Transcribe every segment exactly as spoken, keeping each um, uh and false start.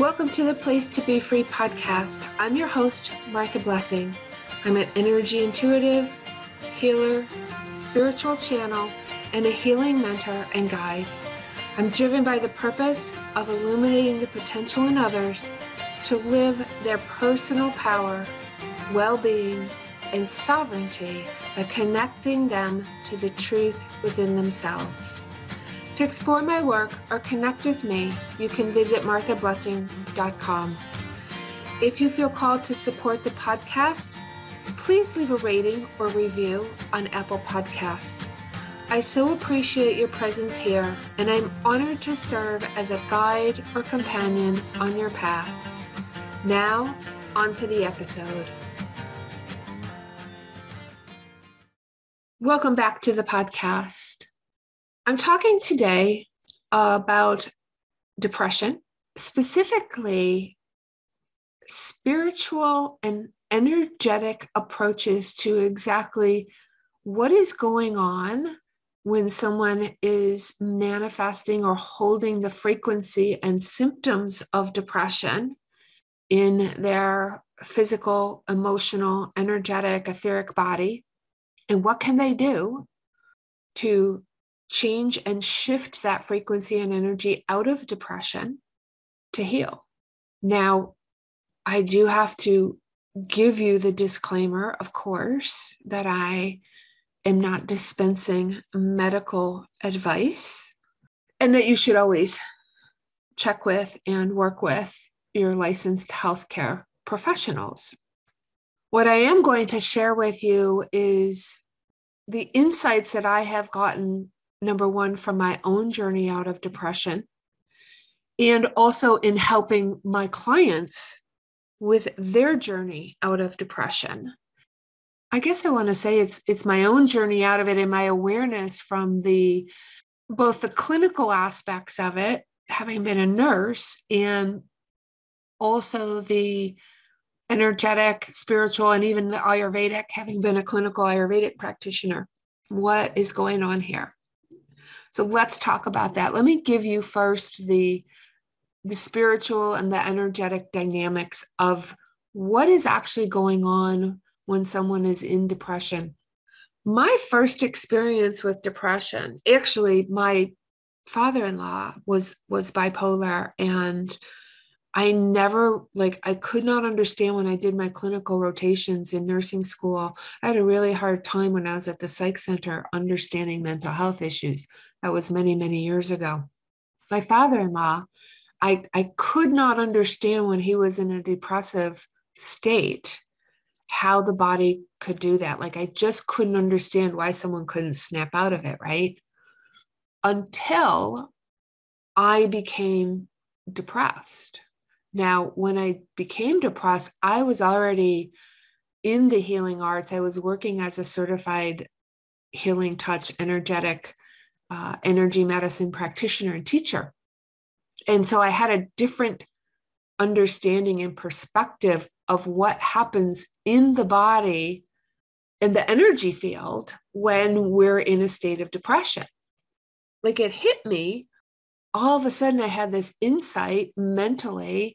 Welcome to the Place to Be Free podcast. I'm your host, Martha Blessing. I'm an energy intuitive, healer, spiritual channel, and a healing mentor and guide. I'm driven by the purpose of illuminating the potential in others to live their personal power, well-being, and sovereignty by connecting them to the truth within themselves. To explore my work or connect with me, you can visit Martha Blessing dot com. If you feel called to support the podcast, please leave a rating or review on Apple Podcasts. I so appreciate your presence here, and I'm honored to serve as a guide or companion on your path. Now, on to the episode. Welcome back to the podcast. I'm talking today about depression, specifically spiritual and energetic approaches to exactly what is going on when someone is manifesting or holding the frequency and symptoms of depression in their physical, emotional, energetic, etheric body, and what can they do to change and shift that frequency and energy out of depression to heal. Now, I do have to give you the disclaimer, of course, that I am not dispensing medical advice and that you should always check with and work with your licensed healthcare professionals. What I am going to share with you is the insights that I have gotten, number one, from my own journey out of depression, and also in helping my clients with their journey out of depression. I guess I want to say it's it's my own journey out of it and my awareness from the both the clinical aspects of it, having been a nurse, and also the energetic, spiritual, and even the Ayurvedic, having been a clinical Ayurvedic practitioner. What is going on here? So let's talk about that. Let me give you first the, the spiritual and the energetic dynamics of what is actually going on when someone is in depression. My first experience with depression, actually, my father-in-law was, was bipolar, and I never, like, I could not understand when I did my clinical rotations in nursing school. I had a really hard time when I was at the psych center understanding mental health issues. That was many, many years ago. My father-in-law, I, I could not understand when he was in a depressive state, how the body could do that. Like, I just couldn't understand why someone couldn't snap out of it, right? Until I became depressed. Now, when I became depressed, I was already in the healing arts. I was working as a certified healing touch energetic Uh, energy medicine practitioner and teacher. And so I had a different understanding and perspective of what happens in the body and the energy field when we're in a state of depression. Like, it hit me. All of a sudden I had this insight mentally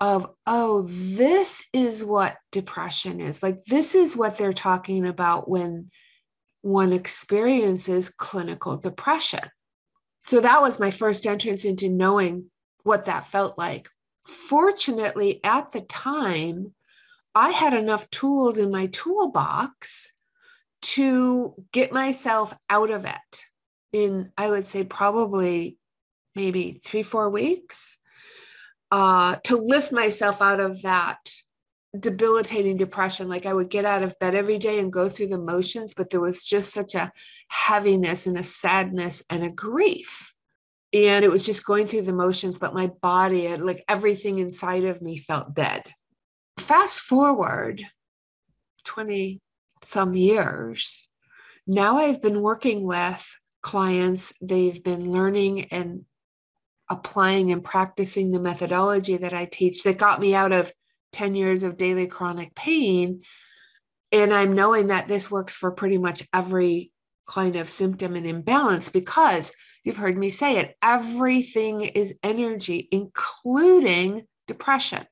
of, oh, this is what depression is. Like, this is what they're talking about when one experiences clinical depression. So that was my first entrance into knowing what that felt like. Fortunately, at the time, I had enough tools in my toolbox to get myself out of it in, I would say, probably maybe three, four weeks, uh, to lift myself out of that debilitating depression. Like, I would get out of bed every day and go through the motions, but there was just such a heaviness and a sadness and a grief. And it was just going through the motions, but my body, had, like, everything inside of me felt dead. Fast forward twenty some years, now I've been working with clients. They've been learning and applying and practicing the methodology that I teach that got me out of ten years of daily chronic pain. And I'm knowing that this works for pretty much every kind of symptom and imbalance, because you've heard me say it, everything is energy, including depression.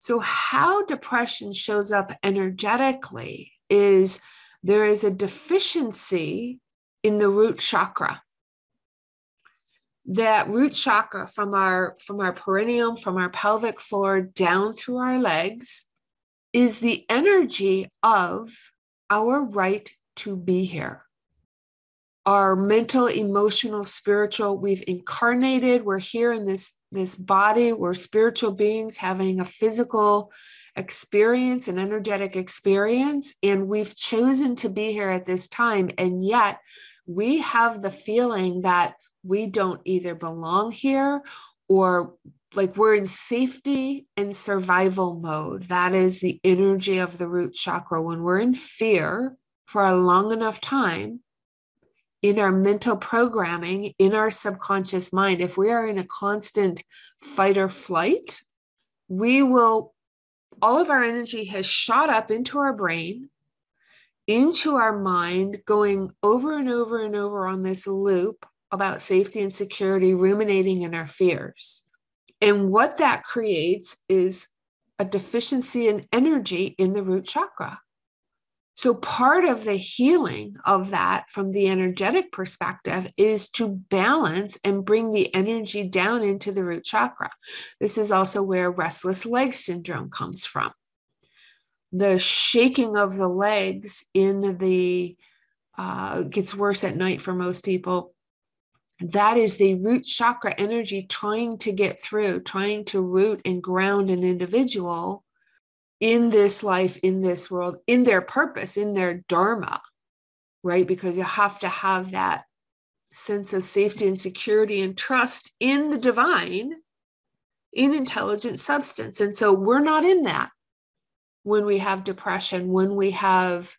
So how depression shows up energetically is there is a deficiency in the root chakra. That root chakra from our, from our perineum, from our pelvic floor down through our legs is the energy of our right to be here. Our mental, emotional, spiritual, we've incarnated, we're here in this, this body, we're spiritual beings having a physical experience, an energetic experience, and we've chosen to be here at this time. And yet we have the feeling that we don't either belong here or like we're in safety and survival mode. That is the energy of the root chakra. When we're in fear for a long enough time, in our mental programming, in our subconscious mind, if we are in a constant fight or flight, we will, all of our energy has shot up into our brain, into our mind, going over and over and over on this loop about safety and security, ruminating in our fears. And what that creates is a deficiency in energy in the root chakra. So part of the healing of that from the energetic perspective is to balance and bring the energy down into the root chakra. This is also where restless leg syndrome comes from. The shaking of the legs in the, uh, gets worse at night for most people. That is the root chakra energy trying to get through, trying to root and ground an individual in this life, in this world, in their purpose, in their dharma, right? Because you have to have that sense of safety and security and trust in the divine, in intelligent substance. And so we're not in that when we have depression, when we have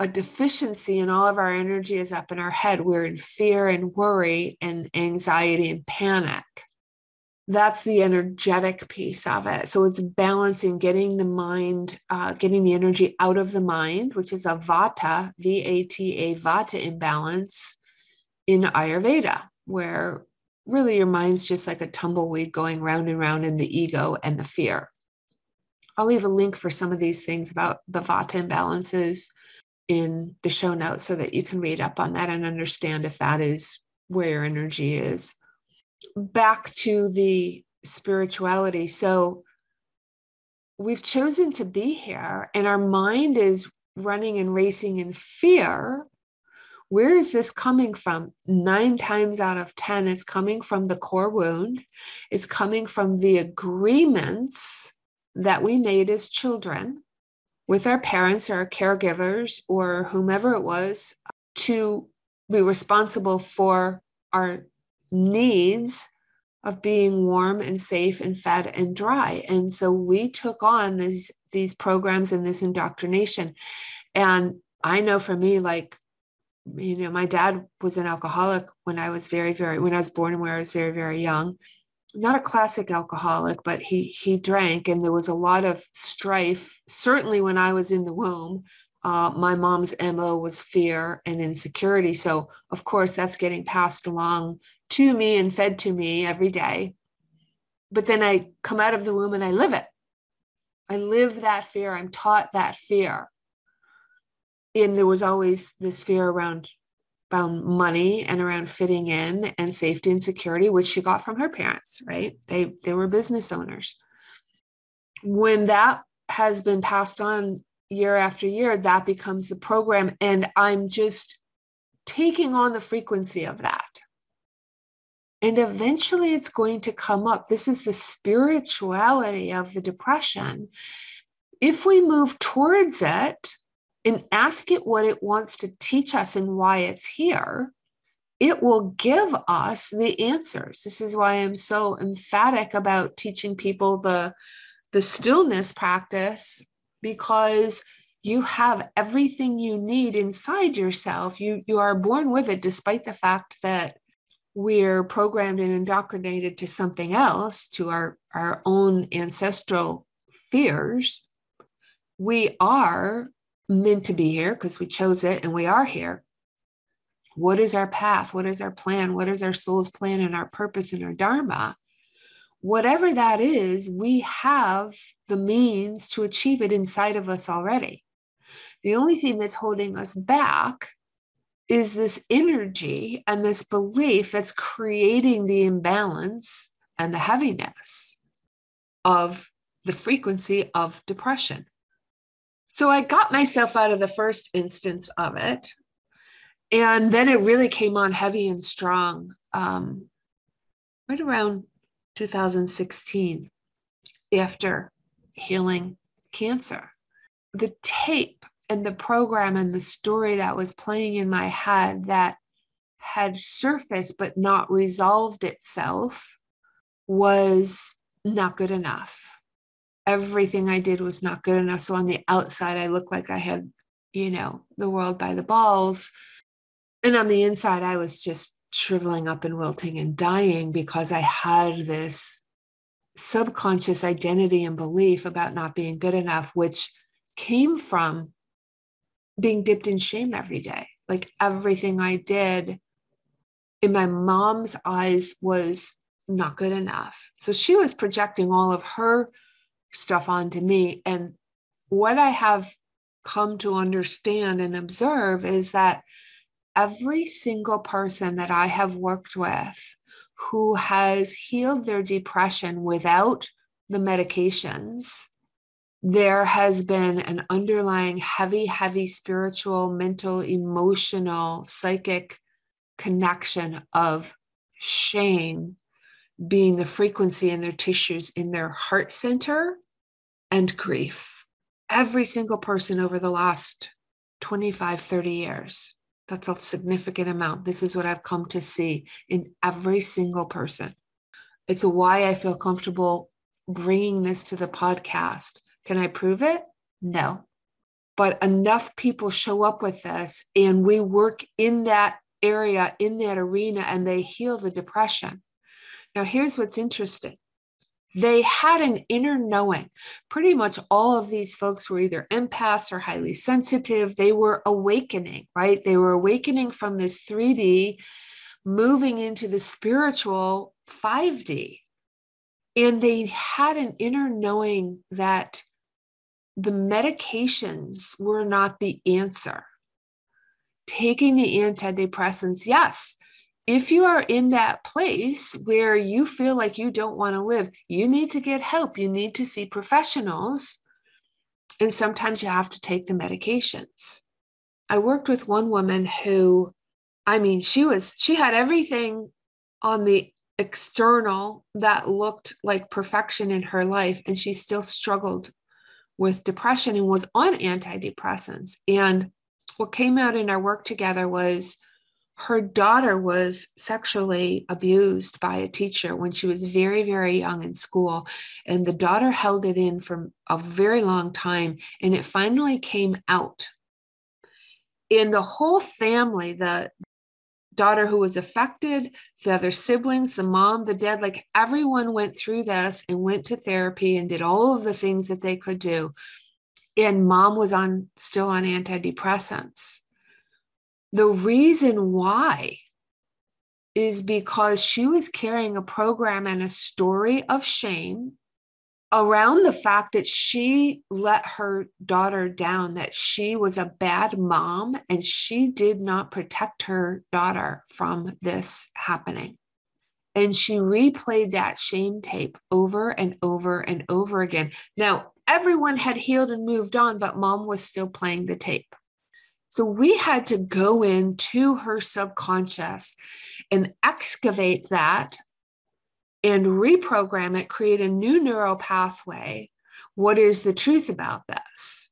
a deficiency and all of our energy is up in our head. We're in fear and worry and anxiety and panic. That's the energetic piece of it. So it's balancing, getting the mind, uh, getting the energy out of the mind, which is a vata, V A T A, vata imbalance in Ayurveda, where really your mind's just like a tumbleweed going round and round in the ego and the fear. I'll leave a link for some of these things about the vata imbalances in the show notes so that you can read up on that and understand if that is where your energy is. Back to the spirituality. So we've chosen to be here and our mind is running and racing in fear. Where is this coming from? Nine times out of ten, it's coming from the core wound. It's coming from the agreements that we made as children with our parents or our caregivers or whomever it was to be responsible for our needs of being warm and safe and fed and dry. And so we took on these, these programs and this indoctrination. And I know for me, like, you know, my dad was an alcoholic when I was very, very, when I was born and when I was very, very young, not a classic alcoholic, but he, he drank. And there was a lot of strife. Certainly when I was in the womb, uh, my mom's M O was fear and insecurity. So of course that's getting passed along to me and fed to me every day. But then I come out of the womb and I live it. I live that fear. I'm taught that fear. And there was always this fear around, around money and around fitting in and safety and security, which she got from her parents, right? They, they were business owners. When that has been passed on year after year, that becomes the program. And I'm just taking on the frequency of that. And eventually it's going to come up. This is the spirituality of the depression. If we move towards it and ask it what it wants to teach us and why it's here, it will give us the answers. This is why I'm so emphatic about teaching people the, the stillness practice, because you have everything you need inside yourself. You, you are born with it, despite the fact that we're programmed and indoctrinated to something else, to our, our own ancestral fears. We are meant to be here because we chose it and we are here. What is our path? What is our plan? What is our soul's plan and our purpose and our dharma? whatever that is, we have the means to achieve it inside of us already. The only thing that's holding us back is this energy and this belief that's creating the imbalance and the heaviness of the frequency of depression. So I got myself out of the first instance of it. And then it really came on heavy and strong um, right around two thousand sixteen after healing cancer. The tape and the program and the story that was playing in my head that had surfaced but not resolved itself was not good enough. Everything I did was not good enough. So on the outside, I looked like I had, you know, the world by the balls. And on the inside, I was just shriveling up and wilting and dying because I had this subconscious identity and belief about not being good enough, which came from being dipped in shame every day. Like everything I did in my mom's eyes was not good enough. So she was projecting all of her stuff onto me. And what I have come to understand and observe is that every single person that I have worked with who has healed their depression without the medications, there has been an underlying heavy, heavy spiritual, mental, emotional, psychic connection of shame being the frequency in their tissues, in their heart center, and grief. Every single person over the last twenty-five, thirty years. That's a significant amount. This is what I've come to see in every single person. It's why I feel comfortable bringing this to the podcast. Can I prove it? No. But enough people show up with this and we work in that area, in that arena, and they heal the depression. Now, here's what's interesting. They had an inner knowing. Pretty much all of these folks were either empaths or highly sensitive. They were awakening, right? They were awakening from this three D, moving into the spiritual five D. And they had an inner knowing that the medications were not the answer. Taking the antidepressants, yes. If you are in that place where you feel like you don't want to live, you need to get help. You need to see professionals. And sometimes you have to take the medications. I worked with one woman who, I mean, she was, she had everything on the external that looked like perfection in her life. And she still struggled with depression and was on antidepressants. And what came out in our work together was, her daughter was sexually abused by a teacher when she was very, very young in school. And the daughter held it in for a very long time. And it finally came out. And the whole family, the daughter who was affected, the other siblings, the mom, the dad, like everyone went through this and went to therapy and did all of the things that they could do. And mom was on still on antidepressants. The reason why is because she was carrying a program and a story of shame around the fact that she let her daughter down, that she was a bad mom and she did not protect her daughter from this happening. And she replayed that shame tape over and over and over again. Now, everyone had healed and moved on, but mom was still playing the tape. So we had to go into her subconscious and excavate that and reprogram it, create a new neural pathway. What is the truth about this?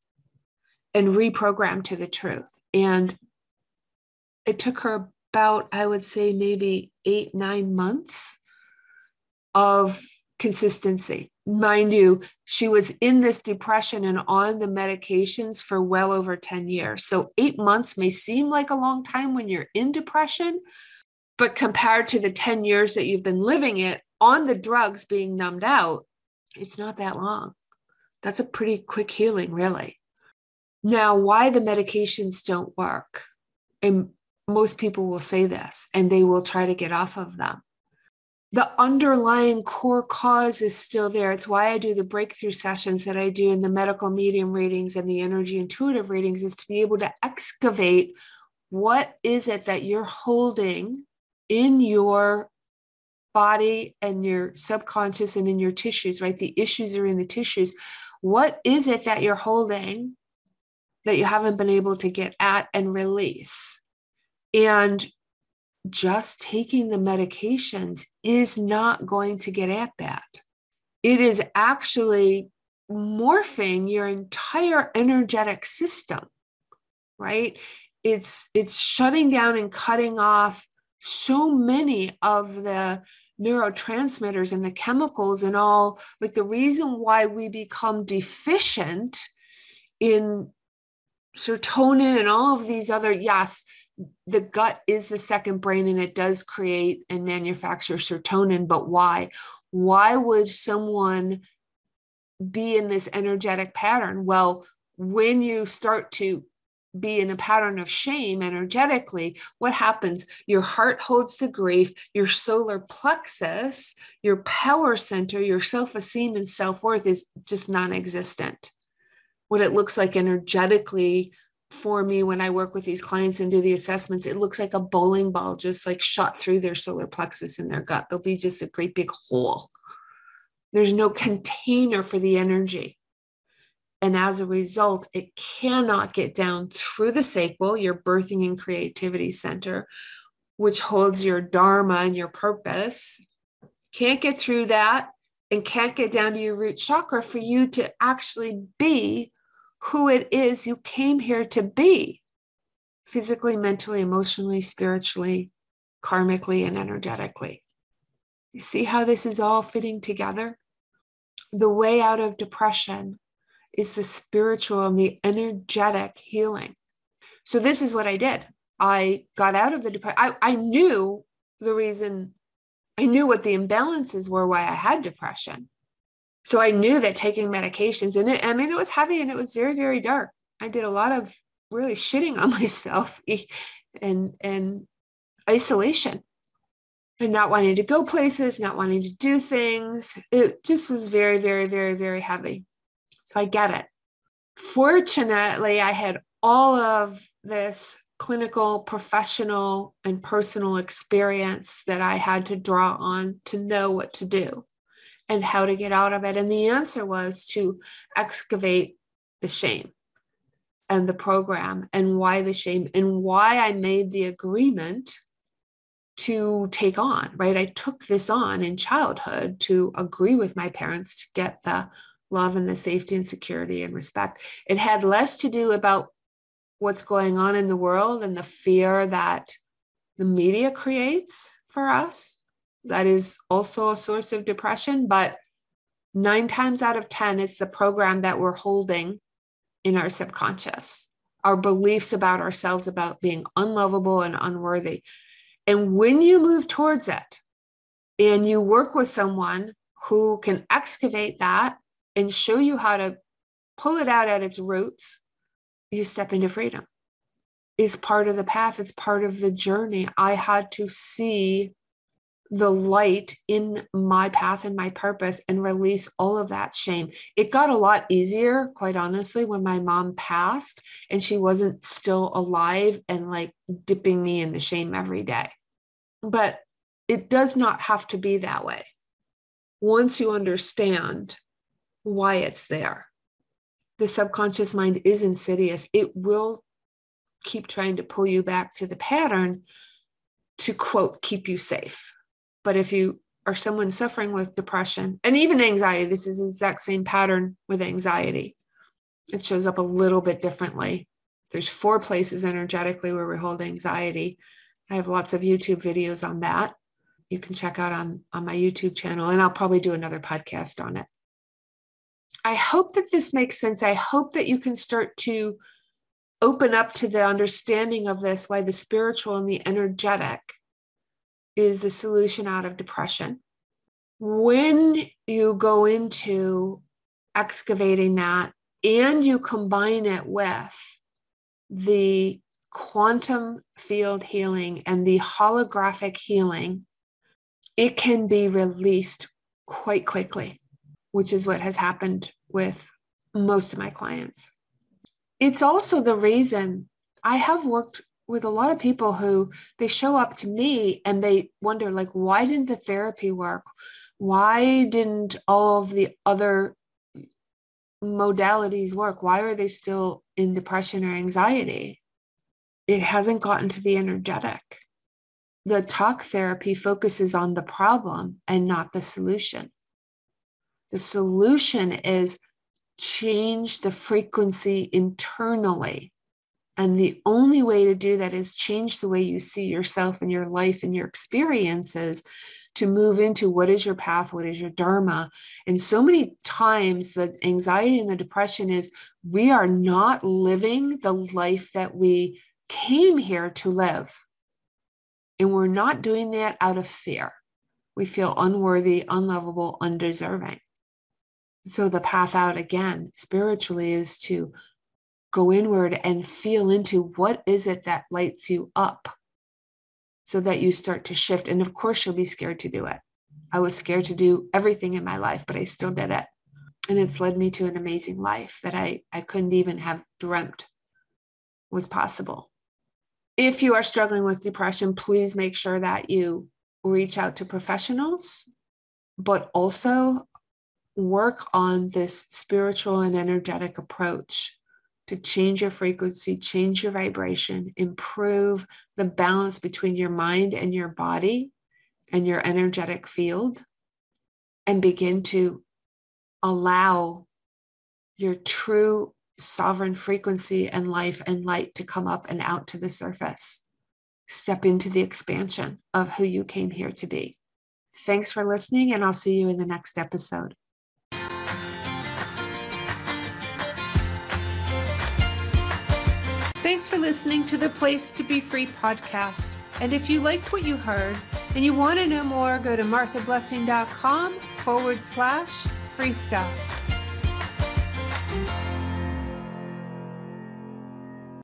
And reprogram to the truth. And it took her about, I would say, maybe eight, nine months of consistency. Mind you, she was in this depression and on the medications for well over ten years. So eight months may seem like a long time when you're in depression, but compared to the ten years that you've been living it on the drugs being numbed out, it's not that long. That's a pretty quick healing, really. Now, why the medications don't work, and most people will say this, and they will try to get off of them. the underlying core cause is still there. It's why I do the breakthrough sessions that I do in the medical medium readings and the energy intuitive readings, is to be able to excavate what is it that you're holding in your body and your subconscious and in your tissues, right? The issues are in the tissues. What is it that you're holding that you haven't been able to get at and release? And just taking the medications is not going to get at that. It is actually morphing your entire energetic system, right? It's, it's shutting down and cutting off so many of the neurotransmitters and the chemicals and all. Like, the reason why we become deficient in serotonin and all of these other, yes, the gut is the second brain and it does create and manufacture serotonin, but why? Why would someone be in this energetic pattern? Well, when you start to be in a pattern of shame energetically, what happens? Your heart holds the grief, your solar plexus, your power center, your self-esteem and self-worth is just non-existent. What it looks like energetically for me when I work with these clients and do the assessments, it looks like a bowling ball just like shot through their solar plexus and their gut. There'll be just a great big hole. There's no container for the energy. And as a result, it cannot get down through the sacral, your birthing and creativity center, which holds your dharma and your purpose. Can't get through that and can't get down to your root chakra for you to actually be who it is you came here to be, physically, mentally, emotionally, spiritually, karmically, and energetically. You see how this is all fitting together? The way out of depression is the spiritual and the energetic healing. So this is what I did. I got out of the depression. I, I knew the reason, I knew what the imbalances were, why I had depression. So I knew that taking medications, and it, I mean, it was heavy and it was very, very dark. I did a lot of really shitting on myself and, and isolation and not wanting to go places, not wanting to do things. It just was very, very, very, very heavy. So I get it. Fortunately, I had all of this clinical, professional, and personal experience that I had to draw on to know what to do and how to get out of it. And the answer was to excavate the shame and the program and why the shame and why I made the agreement to take on, right? I took this on in childhood to agree with my parents to get the love and the safety and security and respect. It had less to do about what's going on in the world and the fear that the media creates for us. That is also a source of depression, but nine times out of ten, it's the program that we're holding in our subconscious, our beliefs about ourselves, about being unlovable and unworthy. And when you move towards it and you work with someone who can excavate that and show you how to pull it out at its roots, you step into freedom. It's part of the path. It's part of the journey. I had to see the light in my path and my purpose and release all of that shame. It got a lot easier, quite honestly, when my mom passed and she wasn't still alive and like dipping me in the shame every day. But it does not have to be that way. Once you understand why it's there. The subconscious mind is insidious. It will keep trying to pull you back to the pattern to, quote, keep you safe. But if you are someone suffering with depression and even anxiety, this is the exact same pattern with anxiety. It shows up a little bit differently. There's four places energetically where we hold anxiety. I have lots of YouTube videos on that. You can check out on, on my YouTube channel, and I'll probably do another podcast on it. I hope that this makes sense. I hope that you can start to open up to the understanding of this, why the spiritual and the energetic is the solution out of depression. When you go into excavating that and you combine it with the quantum field healing and the holographic healing it can be released quite quickly, which is what has happened with most of my clients. It's also the reason I have worked with a lot of people who they show up to me and they wonder, like, why didn't the therapy work? Why didn't all of the other modalities work? Why are they still in depression or anxiety? It hasn't gotten to the energetic. The talk therapy focuses on the problem and not the solution. The solution is change the frequency internally. And the only way to do that is change the way you see yourself and your life and your experiences to move into what is your path, what is your dharma. And so many times the anxiety and the depression is we are not living the life that we came here to live. And we're not doing that out of fear. We feel unworthy, unlovable, undeserving. So the path out again, spiritually, is to go inward and feel into what is it that lights you up so that you start to shift. And of course, you'll be scared to do it. I was scared to do everything in my life, but I still did it. And it's led me to an amazing life that I, I couldn't even have dreamt was possible. If you are struggling with depression, please make sure that you reach out to professionals, but also work on this spiritual and energetic approach to change your frequency, change your vibration, improve the balance between your mind and your body and your energetic field, and begin to allow your true sovereign frequency and life and light to come up and out to the surface. Step into the expansion of who you came here to be. Thanks for listening, and I'll see you in the next episode. Thanks for listening to the Place to Be Free podcast. And if you liked what you heard and you want to know more, go to martha blessing dot com forward slash free stuff.